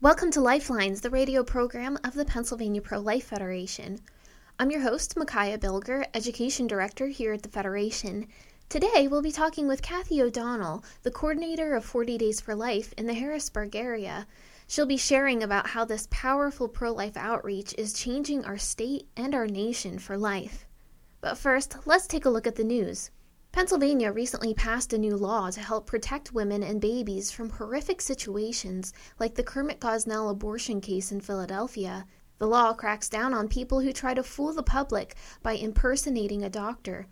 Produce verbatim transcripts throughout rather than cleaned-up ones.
Welcome to Lifelines, the radio program of the Pennsylvania Pro-Life Federation. I'm your host, Micaiah Bilger, Education Director here at the Federation. Today, we'll be talking with Kathy O'Donnell, the coordinator of forty days for life in the Harrisburg area. She'll be sharing about how this powerful pro-life outreach is changing our state and our nation for life. But first, let's take a look at the news. Pennsylvania recently passed a new law to help protect women and babies from horrific situations like the Kermit Gosnell abortion case in Philadelphia. The law cracks down on people who try to fool the public by impersonating a doctor.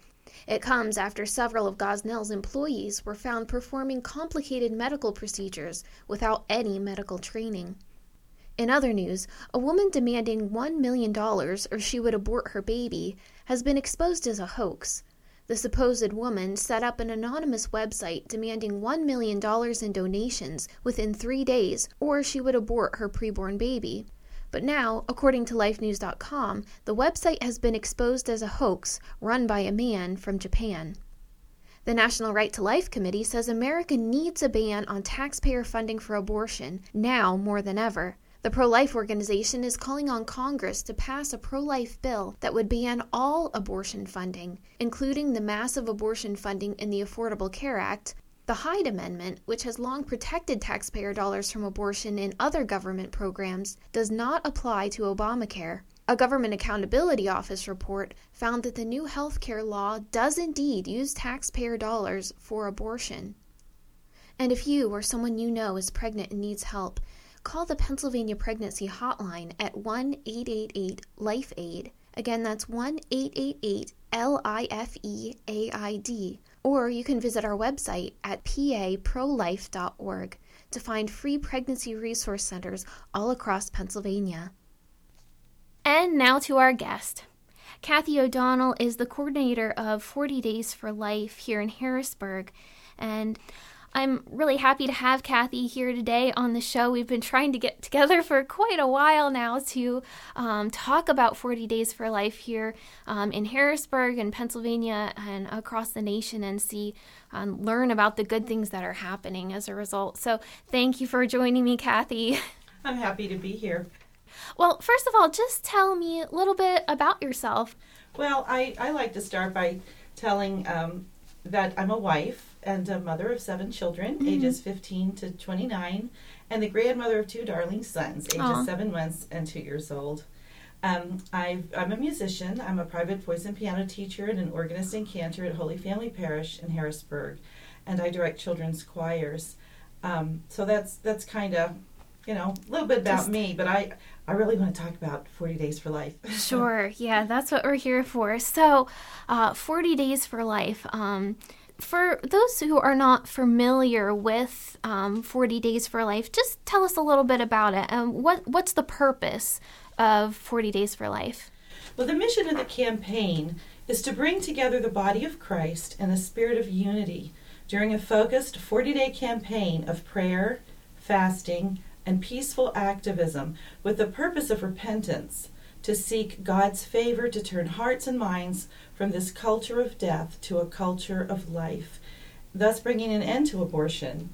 It comes after several of Gosnell's employees were found performing complicated medical procedures without any medical training. In other news, a woman demanding one million dollars or she would abort her baby has been exposed as a hoax. The supposed woman set up an anonymous website demanding one million dollars in donations within three days, or she would abort her preborn baby. But now, according to life news dot com, the website has been exposed as a hoax run by a man from Japan. The National Right to Life Committee says America needs a ban on taxpayer funding for abortion, now more than ever. The pro-life organization is calling on Congress to pass a pro-life bill that would ban all abortion funding, including the massive abortion funding in the Affordable Care Act, the Hyde Amendment, which has long protected taxpayer dollars from abortion and other government programs, does not apply to Obamacare. A Government Accountability Office report found that the new health care law does indeed use taxpayer dollars for abortion. And if you or someone you know is pregnant and needs help, call the Pennsylvania Pregnancy Hotline at one eight eight eight life aid. Again, that's one eight eight eight L I F E A I D. Or you can visit our website at p a prolife dot org to find free pregnancy resource centers all across Pennsylvania. And now to our guest. Kathy O'Donnell is the coordinator of forty days for life here in Harrisburg, and I'm really happy to have Kathy here today on the show. We've been trying to get together for quite a while now to um, talk about forty days for life here um, in Harrisburg and Pennsylvania and across the nation, and see um, learn about the good things that are happening as a result. So thank you for joining me, Kathy. I'm happy to be here. Well, first of all, just tell me a little bit about yourself. Well, I, I like to start by telling um, that I'm a wife and a mother of seven children, mm-hmm. ages fifteen to twenty-nine, and the grandmother of two darling sons, ages Aww. seven months and two years old. Um, I've, I'm a musician. I'm a private voice and piano teacher and an organist and cantor at Holy Family Parish in Harrisburg, and I direct children's choirs. Um, so that's that's kind of, you know, a little bit about Just, me, but I, I really want to talk about forty days for life. Sure, yeah, that's what we're here for. So uh, forty days for life. Um, For those who are not familiar with um, forty days for life, just tell us a little bit about it. Um, what What's the purpose of forty days for life? Well, the mission of the campaign is to bring together the body of Christ and the spirit of unity during a focused forty-day campaign of prayer, fasting, and peaceful activism with the purpose of repentance, to seek God's favor to turn hearts and minds from this culture of death to a culture of life, thus bringing an end to abortion.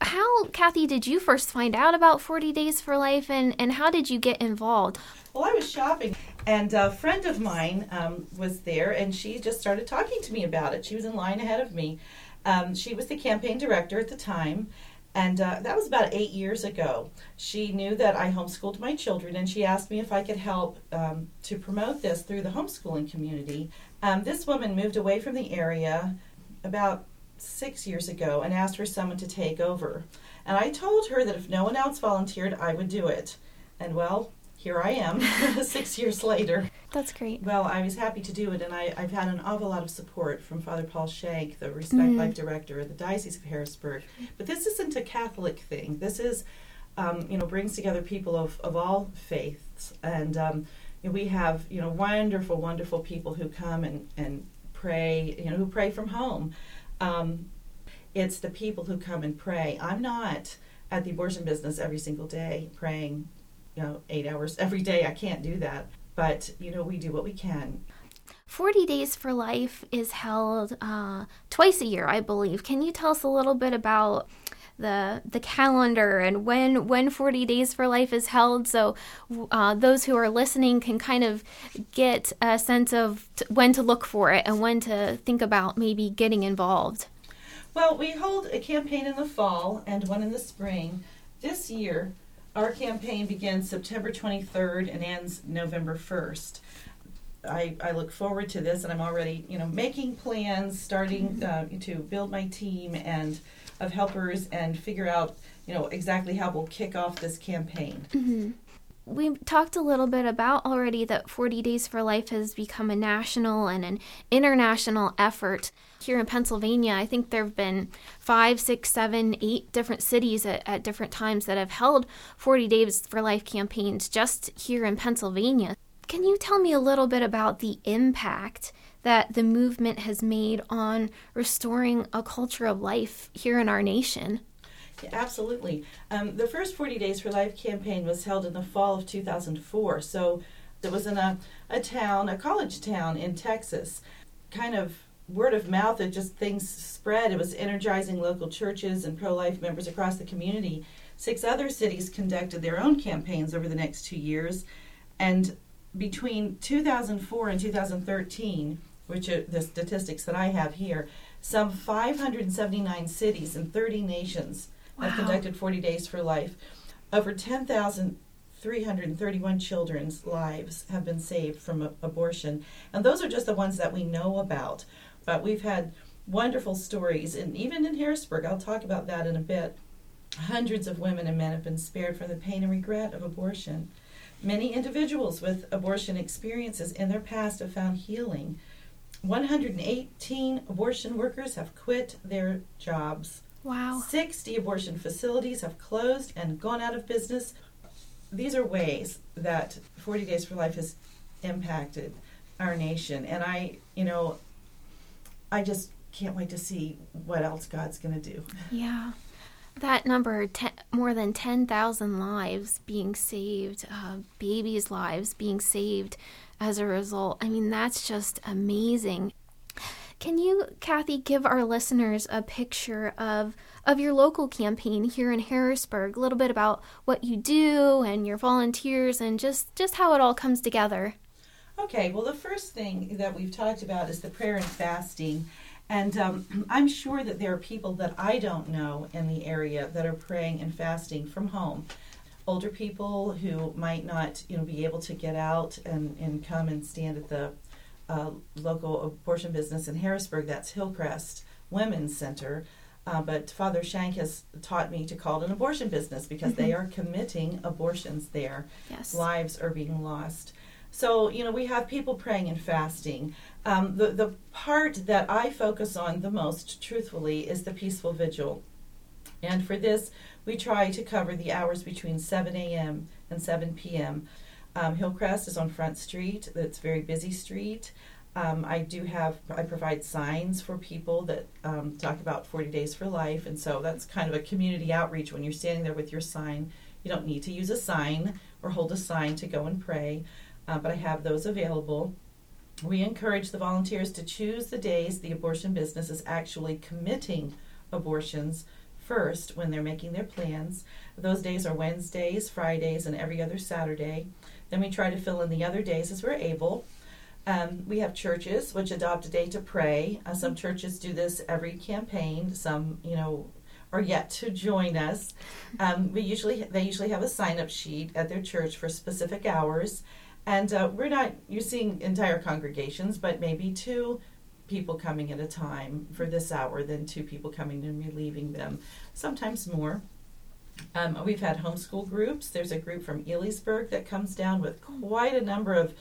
How, Kathy, did you first find out about forty days for life, and, and how did you get involved? Well, I was shopping, and a friend of mine um, was there, and she just started talking to me about it. She was in line ahead of me. Um, she was the campaign director at the time, and uh, that was about eight years ago. She knew that I homeschooled my children, and she asked me if I could help um, to promote this through the homeschooling community. Um, this woman moved away from the area about six years ago and asked for someone to take over. And I told her that if no one else volunteered, I would do it. And well, here I am, six years later. That's great. Well, I was happy to do it, and I, I've had an awful lot of support from Father Paul Schenck, the Respect mm-hmm. Life Director at the Diocese of Harrisburg. But this isn't a Catholic thing. This is, um, you know, brings together people of, of all faiths. And um, we have, you know, wonderful, wonderful people who come and, and pray, you know, who pray from home. Um, it's the people who come and pray. I'm not at the abortion business every single day praying, you know, eight hours every day. I can't do that. But, you know, we do what we can. forty days for life is held uh, twice a year, I believe. Can you tell us a little bit about the the calendar and when when forty Days for Life is held, so uh, those who are listening can kind of get a sense of t- when to look for it and when to think about maybe getting involved. Well, we hold a campaign in the fall and one in the spring. This year, our campaign begins September twenty-third and ends November first. I, I look forward to this, and I'm already, you know, making plans, starting uh, to build my team and of helpers and figure out, you know, exactly how we'll kick off this campaign. Mm-hmm. We talked a little bit about already that forty Days for Life has become a national and an international effort. Here in Pennsylvania, I think there have been five, six, seven, eight different cities at, at different times that have held forty Days for Life campaigns just here in Pennsylvania. Can you tell me a little bit about the impact that the movement has made on restoring a culture of life here in our nation? Yeah, absolutely. Um, the first forty Days for Life campaign was held in the fall of two thousand four. So it was in a, a town, a college town in Texas. Kind of word of mouth, it just things spread. It was energizing local churches and pro-life members across the community. Six other cities conducted their own campaigns over the next two years. And between two thousand four and two thousand thirteen, which are the statistics that I have here, some five hundred seventy-nine cities in thirty nations wow. have conducted forty Days for Life. Over ten thousand three hundred thirty-one children's lives have been saved from a- abortion. And those are just the ones that we know about. But we've had wonderful stories, and even in Harrisburg, I'll talk about that in a bit, hundreds of women and men have been spared from the pain and regret of abortion. Many individuals with abortion experiences in their past have found healing. one hundred eighteen abortion workers have quit their jobs. Wow. sixty abortion facilities have closed and gone out of business. These are ways that forty Days for Life has impacted our nation. And I, you know, I just can't wait to see what else God's going to do. Yeah. That number, ten, more than ten thousand lives being saved, uh, babies' lives being saved as a result. I mean, that's just amazing. Can you, Kathy, give our listeners a picture of, of your local campaign here in Harrisburg, a little bit about what you do and your volunteers and just, just how it all comes together? Okay, well, the first thing that we've talked about is the prayer and fasting. And um, I'm sure that there are people that I don't know in the area that are praying and fasting from home. Older people who might not, you know, be able to get out and, and come and stand at the uh, local abortion business in Harrisburg. That's Hillcrest Women's Center. Uh, but Father Schenck has taught me to call it an abortion business because mm-hmm. they are committing abortions there. Yes. Lives are being lost. So, you know, we have people praying and fasting. Um, the, the part that I focus on the most, truthfully, is the peaceful vigil. And for this, we try to cover the hours between seven a.m. and seven p.m. Um, Hillcrest is on Front Street. That's a very busy street. Um, I do have, I provide signs for people that um, talk about forty Days for Life. And so that's kind of a community outreach. When you're standing there with your sign, you don't need to use a sign or hold a sign to go and pray. Uh, but I have those available. We encourage the volunteers to choose the days the abortion business is actually committing abortions first when they're making their plans. Those days are Wednesdays, Fridays, and every other Saturday. Then we try to fill in the other days as we're able. Um, we have churches which adopt a day to pray. Uh, some churches do this every campaign. Some, you know, are yet to join us. Um, we usually they usually have a sign-up sheet at their church for specific hours. And uh, we're not, you're seeing entire congregations, but maybe two people coming at a time for this hour, then two people coming and relieving them, sometimes more. Um, we've had homeschool groups. There's a group from Elysburg that comes down with quite a number of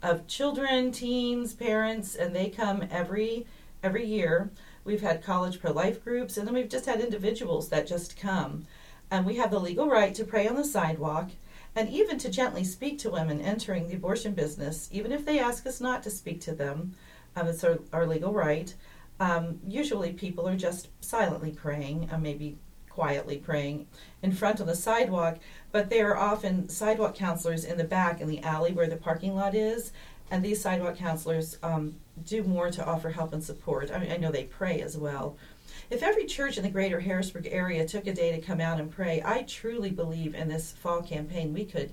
of children, teens, parents, and they come every every year. We've had college pro-life groups, and then we've just had individuals that just come. And we have the legal right to pray on the sidewalk, and even to gently speak to women entering the abortion business, even if they ask us not to speak to them. Um, it's our, our legal right. Um, usually people are just silently praying, uh, maybe quietly praying, in front on the sidewalk, but there are often sidewalk counselors in the back in the alley where the parking lot is, And these sidewalk counselors um, do more to offer help and support. I mean, I know they pray as well. If every church in the greater Harrisburg area took a day to come out and pray, I truly believe in this fall campaign we could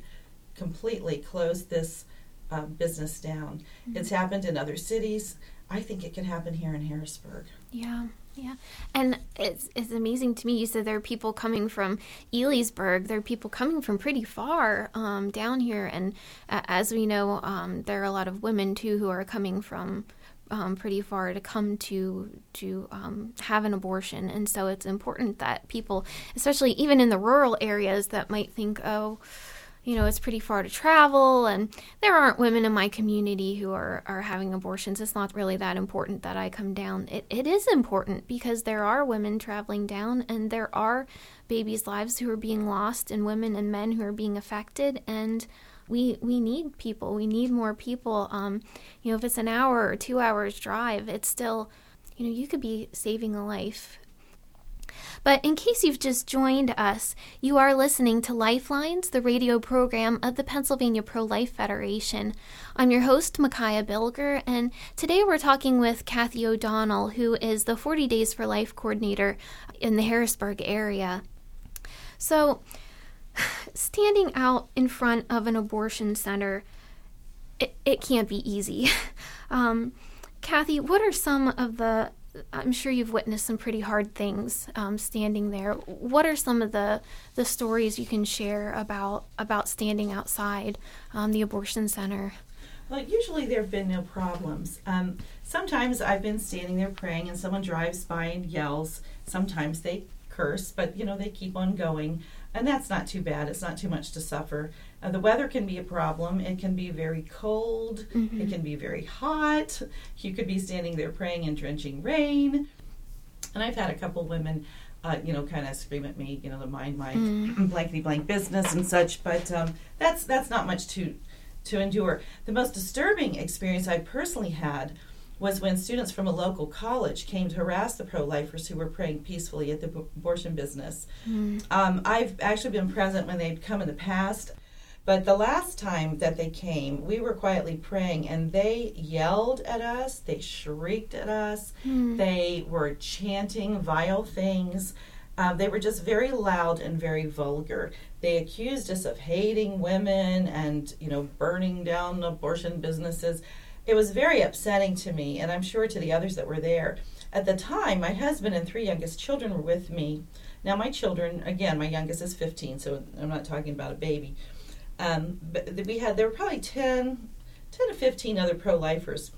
completely close this uh, business down. Mm-hmm. It's happened in other cities. I think it can happen here in Harrisburg. Yeah. Yeah, and it's it's amazing to me. You said there are people coming from Elysburg. There are people coming from pretty far um, down here, and uh, as we know, um, there are a lot of women too who are coming from um, pretty far to come to to um, have an abortion. And so it's important that people, especially even in the rural areas, that might think, oh, you know, it's pretty far to travel, and there aren't women in my community who are, are having abortions. It's not really that important that I come down. It It is important because there are women traveling down, and there are babies' lives who are being lost, and women and men who are being affected, and we we need people. We need more people. Um, you know, if it's an hour or two hours drive, it's still, you know, you could be saving a life. But in case you've just joined us, you are listening to Lifelines, the radio program of the Pennsylvania Pro-Life Federation. I'm your host, Micaiah Bilger, and today we're talking with Kathy O'Donnell, who is the forty Days for Life coordinator in the Harrisburg area. So, standing out in front of an abortion center, it, it can't be easy. um, Kathy, what are some of the I'm sure you've witnessed some pretty hard things um, standing there. What are some of the, the stories you can share about about standing outside um, the abortion center? Well, usually there have been no problems. Um, sometimes I've been standing there praying and someone drives by and yells. Sometimes they curse, but, you know, they keep on going. And that's not too bad. It's not too much to suffer. Uh, the weather can be a problem. It can be very cold. Mm-hmm. It can be very hot. You could be standing there praying in drenching rain. And I've had a couple women, uh, you know, kind of scream at me, you know, the mind, mind, mm. blankety blank business and such. But um, that's that's not much to to endure. The most disturbing experience I personally had was when students from a local college came to harass the pro-lifers who were praying peacefully at the b- abortion business. Mm. Um, I've actually been present when they've come in the past, but the last time that they came, we were quietly praying, and they yelled at us, they shrieked at us, mm. they were chanting vile things. Uh, they were just very loud and very vulgar. They accused us of hating women and, you know, burning down abortion businesses. It was very upsetting to me, and I'm sure to the others that were there. At the time, my husband and three youngest children were with me. Now my children, again, my youngest is fifteen, so I'm not talking about a baby. Um, but we had, there were probably ten, ten to fifteen other pro-lifers.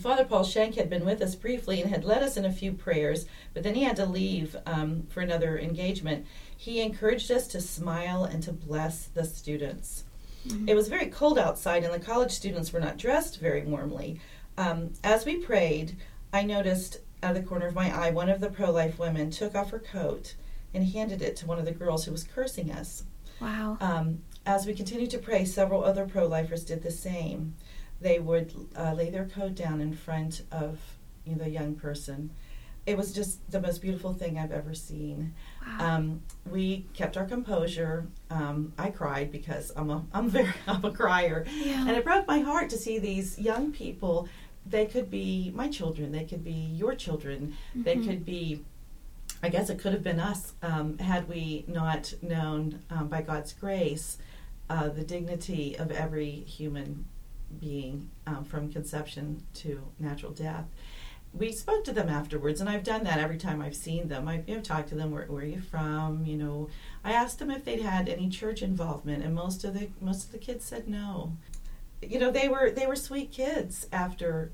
Father Paul Schenck had been with us briefly and had led us in a few prayers, but then he had to leave um, for another engagement. He encouraged us to smile and to bless the students. Mm-hmm. It was very cold outside, and the college students were not dressed very warmly. Um, as we prayed, I noticed out of the corner of my eye, one of the pro-life women took off her coat and handed it to one of the girls who was cursing us. Wow. Um, as we continued to pray, several other pro-lifers did the same. They would uh, lay their coat down in front of, you know, the young person. It was just the most beautiful thing I've ever seen. Wow. Um, we kept our composure. Um, I cried because I'm a I'm very I'm a crier, yeah. And it broke my heart to see these young people. They could be my children. They could be your children. Mm-hmm. They could be. I guess it could have been us um, had we not known, um, by God's grace, uh, the dignity of every human being um, from conception to natural death. We spoke to them afterwards, and I've done that every time I've seen them. I've, you know, talked to them, where, where are you from, you know. I asked them if they'd had any church involvement, and most of the most of the kids said no. You know, they were they were sweet kids after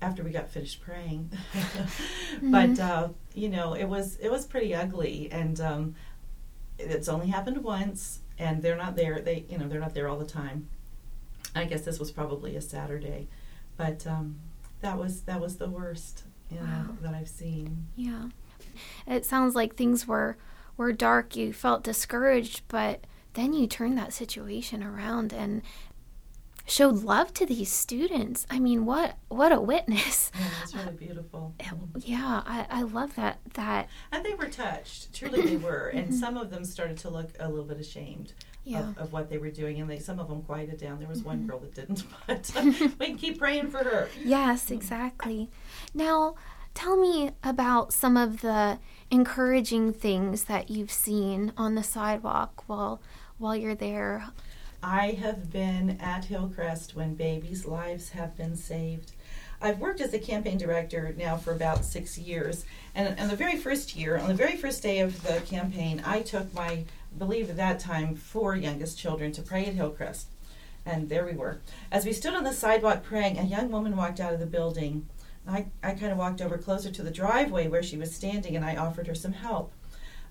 after we got finished praying. Mm-hmm. But uh, you know, it was it was pretty ugly, and um, it's only happened once, and they're not there. They you know they're not there all the time. I guess this was probably a Saturday, but. Um, That was that was the worst, you know, wow. that I've seen. Yeah, it sounds like things were were dark. You felt discouraged, but then you turned that situation around, and showed love to these students. I mean, what what a witness. Yeah, that's really beautiful. Uh, yeah, I, I love that. that. And they were touched. Truly they were. And some of them started to look a little bit ashamed yeah. of, of what they were doing. And they some of them quieted down. There was mm-hmm. one girl that didn't, but we can keep praying for her. Yes, exactly. Now, tell me about some of the encouraging things that you've seen on the sidewalk while while you're there. I have been at Hillcrest when babies' lives have been saved. I've worked as a campaign director now for about six years. And on the very first year, on the very first day of the campaign, I took my, I believe at that time, four youngest children to pray at Hillcrest. And there we were. As we stood on the sidewalk praying, a young woman walked out of the building. I, I kind of walked over closer to the driveway where she was standing, and I offered her some help.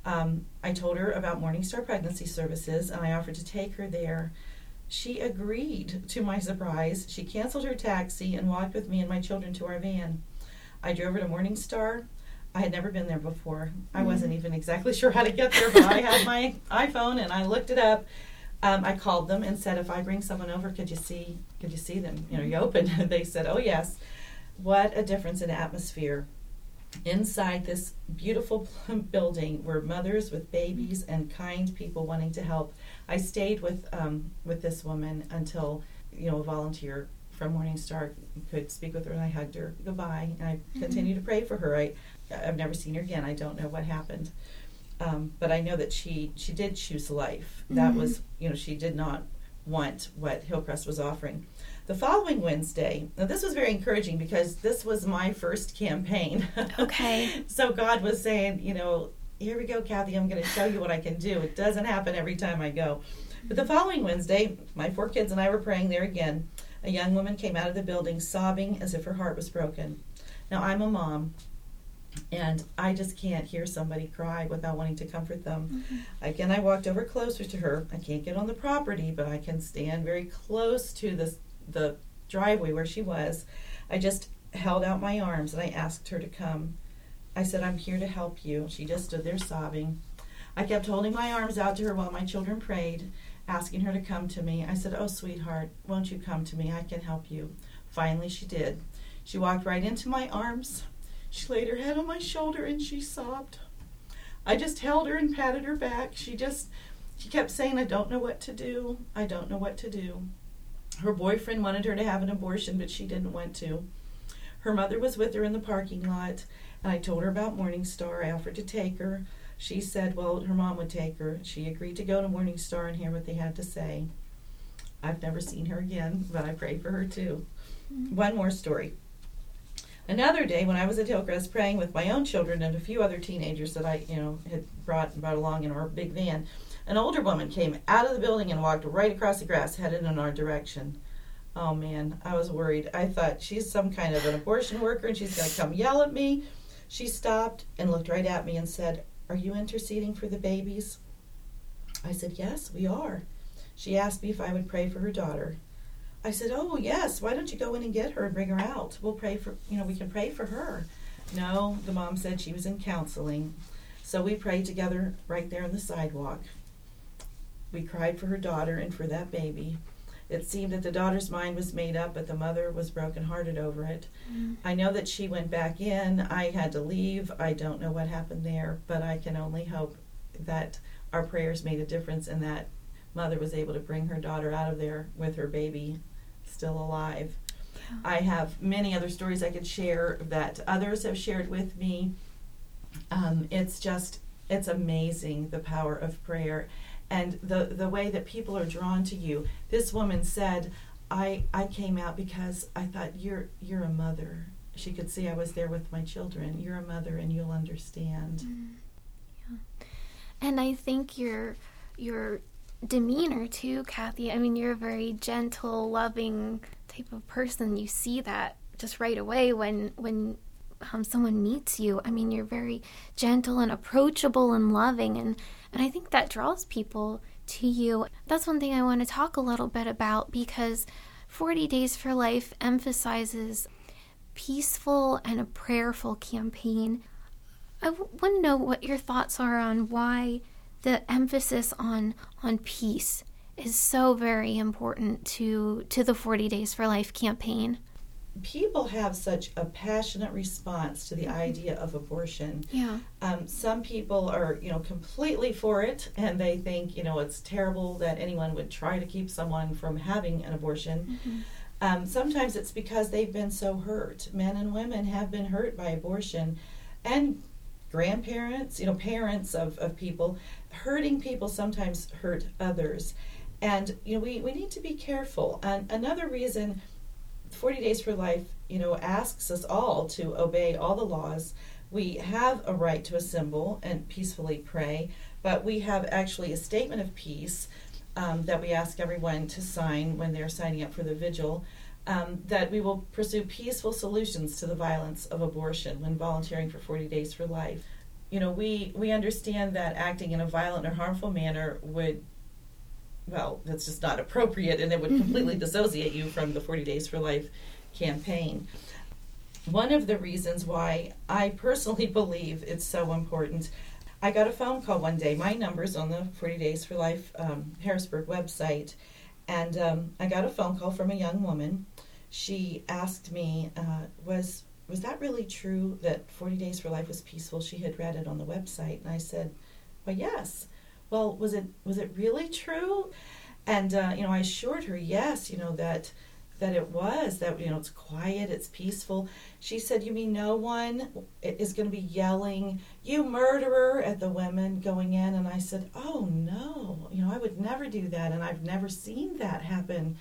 Um, I told her about Morningstar Pregnancy Services, and I offered to take her there. She agreed, to my surprise. She canceled her taxi and walked with me and my children to our van. I drove her to Morningstar. I had never been there before. I mm-hmm. wasn't even exactly sure how to get there, but I had my iPhone, and I looked it up. Um, I called them and said, if I bring someone over, could you see, could you see them? You know, you open. They said, oh, yes. What a difference in atmosphere. Inside this beautiful building were mothers with babies and kind people wanting to help. I stayed with um, with this woman until, you know, a volunteer from Morningstar could speak with her, and I hugged her goodbye, and I mm-hmm. continued to pray for her. I, I've never seen her again. I don't know what happened. Um, but I know that she, she did choose life. Mm-hmm. That was, you know, she did not want what Hillcrest was offering. The following Wednesday, now this was very encouraging because this was my first campaign. Okay. So God was saying, you know, here we go, Kathy, I'm going to show you what I can do. It doesn't happen every time I go. But the following Wednesday, my four kids and I were praying there again. A young woman came out of the building sobbing as if her heart was broken. Now, I'm a mom, and I just can't hear somebody cry without wanting to comfort them. Mm-hmm. Again, I walked over closer to her. I can't get on the property, but I can stand very close to this the driveway where she was. I just held out my arms and I asked her to come. I said, I'm here to help you. She just stood there sobbing. I kept holding my arms out to her while my children prayed, asking her to come to me. I said, oh, sweetheart, won't you come to me? I can help you. Finally, she did. She walked right into my arms. She laid her head on my shoulder and she sobbed. I just held her and patted her back. She just, she kept saying, I don't know what to do. I don't know what to do. Her boyfriend wanted her to have an abortion, but she didn't want to. Her mother was with her in the parking lot, and I told her about Morningstar. I offered to take her. She said, well, her mom would take her. She agreed to go to Morningstar and hear what they had to say. I've never seen her again, but I prayed for her too. Mm-hmm. One more story. Another day when I was at Hillcrest praying with my own children and a few other teenagers that I, you know, had brought brought along in our big van, an older woman came out of the building and walked right across the grass, headed in our direction. Oh, man, I was worried. I thought, she's some kind of an abortion worker, and she's going to come yell at me. She stopped and looked right at me and said, are you interceding for the babies? I said, yes, we are. She asked me if I would pray for her daughter. I said, oh, yes, why don't you go in and get her and bring her out? We'll pray for, you know, we can pray for her. No, the mom said she was in counseling. So we prayed together right there on the sidewalk. We cried for her daughter and for that baby. It seemed that the daughter's mind was made up, but the mother was brokenhearted over it. Mm. I know that she went back in. I had to leave. I don't know what happened there, but I can only hope that our prayers made a difference and that mother was able to bring her daughter out of there with her baby still alive. Yeah. I have many other stories I could share that others have shared with me. Um, it's just, it's amazing the power of prayer. And the, the way that people are drawn to you. This woman said, I I came out because I thought, you're you're a mother. She could see I was there with my children. You're a mother and you'll understand. Mm, yeah. And I think your your demeanor too, Kathy. I mean, you're a very gentle, loving type of person. You see that just right away when when um, someone meets you. I mean, you're very gentle and approachable and loving, and And I think that draws people to you. That's one thing I want to talk a little bit about, because forty Days for Life emphasizes peaceful and a prayerful campaign. I w- want to know what your thoughts are on why the emphasis on on peace is so very important to, to the forty Days for Life campaign. People have such a passionate response to the idea of abortion. Yeah. Um, some people are, you know, completely for it, and they think, you know, it's terrible that anyone would try to keep someone from having an abortion. Mm-hmm. Um, sometimes it's because they've been so hurt. Men and women have been hurt by abortion, and grandparents, you know, parents of, of people. Hurting people sometimes hurt others. And, you know, we, we need to be careful. And another reason forty Days for Life, you know, asks us all to obey all the laws. We have a right to assemble and peacefully pray, but we have actually a statement of peace um, that we ask everyone to sign when they're signing up for the vigil, um, that we will pursue peaceful solutions to the violence of abortion when volunteering for forty Days for Life. You know, we, we understand that acting in a violent or harmful manner would, well, that's just not appropriate, and it would completely dissociate you from the forty Days for Life campaign. One of the reasons why I personally believe it's so important, I got a phone call one day. My number's on the forty Days for Life um, Harrisburg website, and um, I got a phone call from a young woman. She asked me, uh, was was that really true that forty Days for Life was peaceful? She had read it on the website, and I said, well, yes. Well, was it was it really true? And uh, you know, I assured her, yes, you know, that that it was, that, you know, it's quiet, it's peaceful. She said, you mean no one is going to be yelling, you murderer, at the women going in? And I said, oh no, you know, I would never do that, and I've never seen that happen.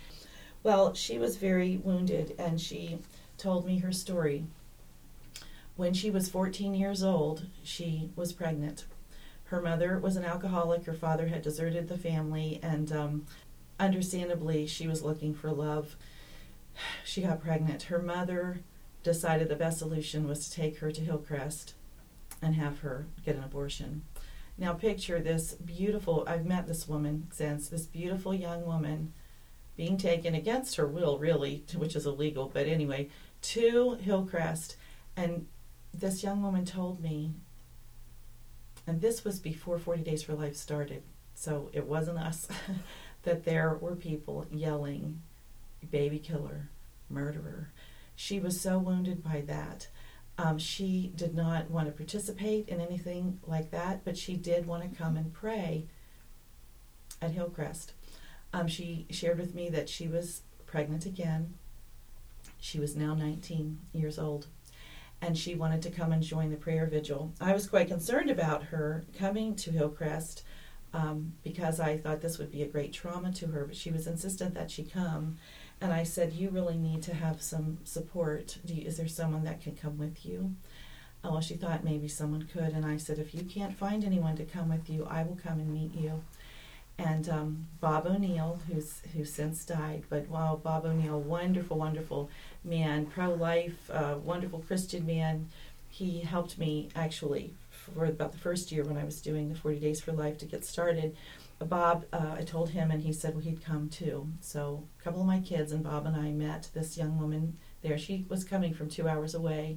Well, she was very wounded, and she told me her story. When she was fourteen years old, she was pregnant. Her mother was an alcoholic. Her father had deserted the family, and um, understandably, she was looking for love. She got pregnant. Her mother decided the best solution was to take her to Hillcrest and have her get an abortion. Now picture this beautiful, I've met this woman since, this beautiful young woman being taken against her will, really, which is illegal, but anyway, to Hillcrest. And this young woman told me, and this was before forty Days for Life started, so it wasn't us, that there were people yelling, baby killer, murderer. She was so wounded by that. Um, she did not want to participate in anything like that, but she did want to come and pray at Hillcrest. Um, she shared with me that she was pregnant again. She was now nineteen years old, and she wanted to come and join the prayer vigil. I was quite concerned about her coming to Hillcrest um, because I thought this would be a great trauma to her, but she was insistent that she come. And I said, you really need to have some support. Do you, is there someone that can come with you? Uh, well, she thought maybe someone could, and I said, if you can't find anyone to come with you, I will come and meet you. And um, Bob O'Neill, who's who's since died, but wow, Bob O'Neill, wonderful, wonderful man, pro-life, uh, wonderful Christian man. He helped me actually for about the first year when I was doing the forty Days for Life to get started. Bob, uh, I told him, and he said, well, he'd come too. So a couple of my kids and Bob and I met this young woman there. She was coming from two hours away,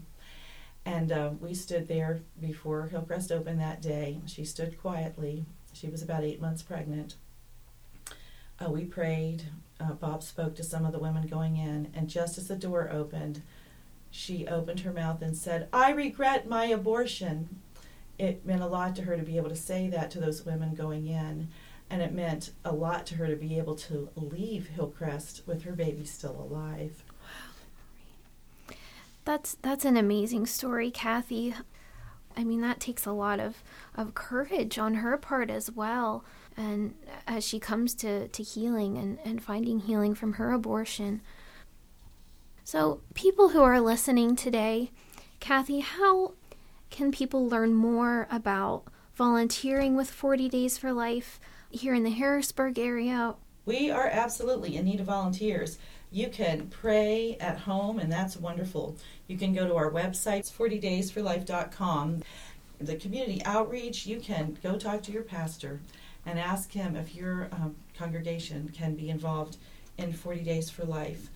and uh, we stood there before Hillcrest opened that day. She stood quietly. She was about eight months pregnant. Uh, we prayed. Uh, Bob spoke to some of the women going in, and just as the door opened, she opened her mouth and said, I regret my abortion. It meant a lot to her to be able to say that to those women going in, and it meant a lot to her to be able to leave Hillcrest with her baby still alive. Wow. That's, that's an amazing story, Kathy. I mean, that takes a lot of, of courage on her part as well. And as she comes to, to healing and, and finding healing from her abortion. So people who are listening today, Kathy, how can people learn more about volunteering with forty Days for Life here in the Harrisburg area? We are absolutely in need of volunteers. You can pray at home, and that's wonderful. You can go to our website, forty days for life dot com. The community outreach, you can go talk to your pastor and ask him if your um, congregation can be involved in forty Days for Life.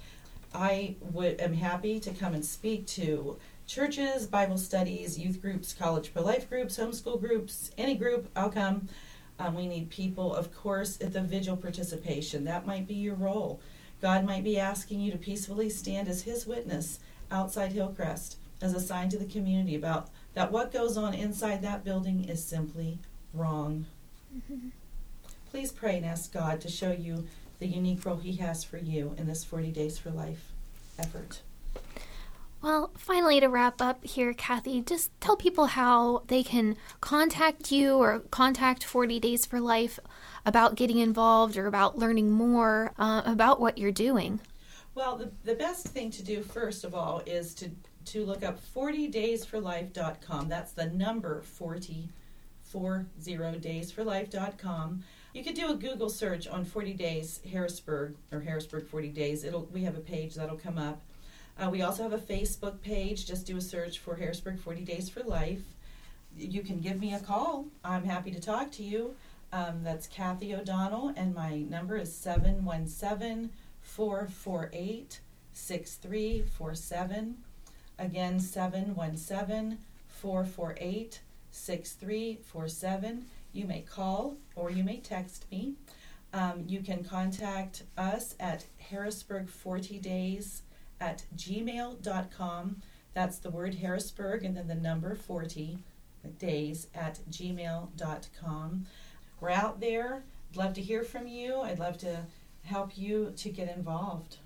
I would, am happy to come and speak to churches, Bible studies, youth groups, college pro-life groups, homeschool groups, any group, I'll come. Um, we need people, of course, at the vigil participation. That might be your role. God might be asking you to peacefully stand as his witness outside Hillcrest as a sign to the community about that what goes on inside that building is simply wrong. Mm-hmm. Please pray and ask God to show you the unique role he has for you in this forty Days for Life effort. Well, finally, to wrap up here, Kathy, just tell people how they can contact you or contact forty Days for Life about getting involved or about learning more uh, about what you're doing. Well, the, the best thing to do, first of all, is to, to look up forty days for life dot com. That's the number forty, forty days for life dot com. You could do a Google search on forty Days Harrisburg or Harrisburg forty Days. It'll we have a page that'll come up. Uh, we also have a Facebook page. Just do a search for Harrisburg forty Days for Life. You can give me a call. I'm happy to talk to you. Um, that's Kathy O'Donnell, and my number is seven one seven, four four eight, six three four seven. Again, seven one seven, four four eight, six three four seven. You may call or you may text me. Um, you can contact us at Harrisburg forty days at gmail dot com. That's the word Harrisburg and then the number forty days at gmail dot com. We're out there. I'd love to hear from you. I'd love to help you to get involved.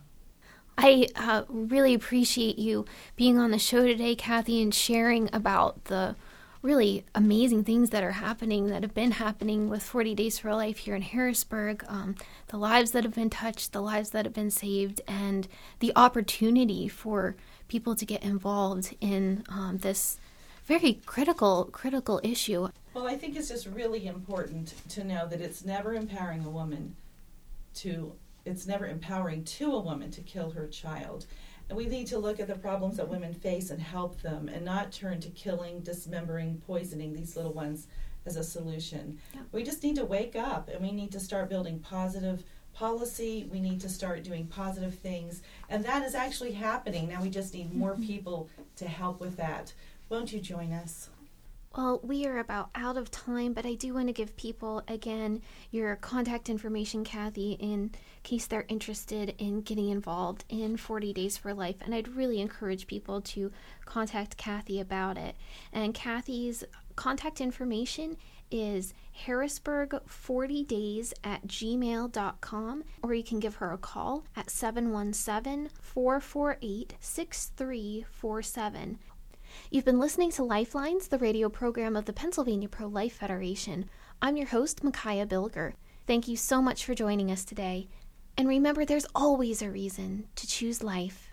I uh, really appreciate you being on the show today, Kathy, and sharing about the really amazing things that are happening, that have been happening with forty Days for Life here in Harrisburg, um, the lives that have been touched, the lives that have been saved, and the opportunity for people to get involved in um, this very critical, critical issue. Well, I think it's just really important to know that it's never empowering a woman to, it's never empowering to a woman to kill her child. We need to look at the problems that women face and help them and not turn to killing, dismembering, poisoning these little ones as a solution. Yeah. We just need to wake up and we need to start building positive policy. We need to start doing positive things. And that is actually happening. Now we just need more people to help with that. Won't you join us? Well, we are about out of time, but I do want to give people, again, your contact information, Kathy, in case they're interested in getting involved in forty Days for Life. And I'd really encourage people to contact Kathy about it. And Kathy's contact information is Harrisburg forty days at gmail dot com, or you can give her a call at seven one seven, four four eight, six three four seven. You've been listening to Lifelines, the radio program of the Pennsylvania Pro-Life Federation. I'm your host, Micaiah Bilger. Thank you so much for joining us today. And remember, there's always a reason to choose life.